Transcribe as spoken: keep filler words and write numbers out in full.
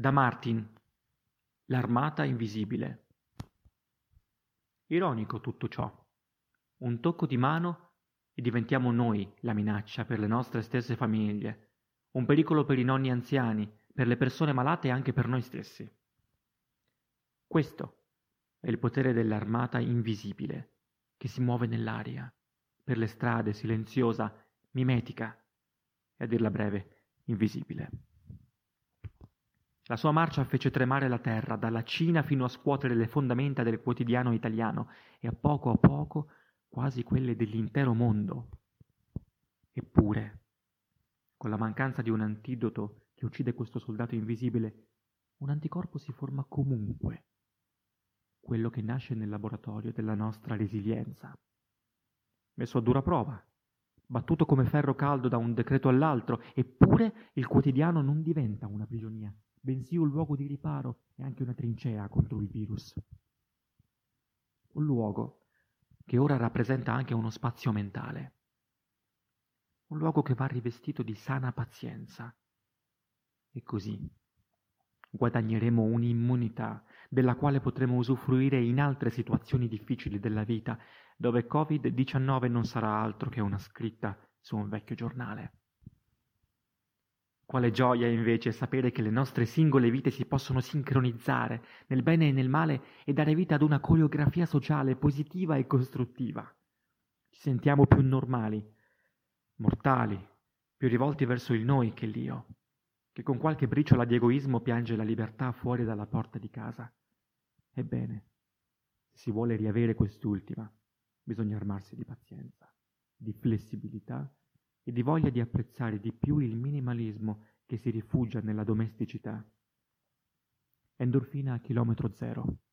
Da Martin, l'armata invisibile. Ironico tutto ciò. Un tocco di mano e diventiamo noi la minaccia per le nostre stesse famiglie, un pericolo per i nonni anziani, per le persone malate e anche per noi stessi. Questo è il potere dell'armata invisibile che si muove nell'aria, per le strade, silenziosa, mimetica e, a dirla breve, invisibile. La sua marcia fece tremare la terra, dalla Cina fino a scuotere le fondamenta del quotidiano italiano e a poco a poco quasi quelle dell'intero mondo. Eppure, con la mancanza di un antidoto che uccide questo soldato invisibile, un anticorpo si forma comunque, quello che nasce nel laboratorio della nostra resilienza. Messo a dura prova, battuto come ferro caldo da un decreto all'altro, eppure il quotidiano non diventa una prigionia, bensì un luogo di riparo e anche una trincea contro il virus. Un luogo che ora rappresenta anche uno spazio mentale. Un luogo che va rivestito di sana pazienza. E così guadagneremo un'immunità della quale potremo usufruire in altre situazioni difficili della vita, dove covid diciannove non sarà altro che una scritta su un vecchio giornale. Quale gioia invece sapere che le nostre singole vite si possono sincronizzare nel bene e nel male e dare vita ad una coreografia sociale positiva e costruttiva. Ci sentiamo più normali, mortali, più rivolti verso il noi che l'io, che con qualche briciola di egoismo piange la libertà fuori dalla porta di casa. Ebbene, se si vuole riavere quest'ultima, bisogna armarsi di pazienza, di flessibilità e di voglia di apprezzare di più il minimalismo che si rifugia nella domesticità. Endorfina a chilometro zero.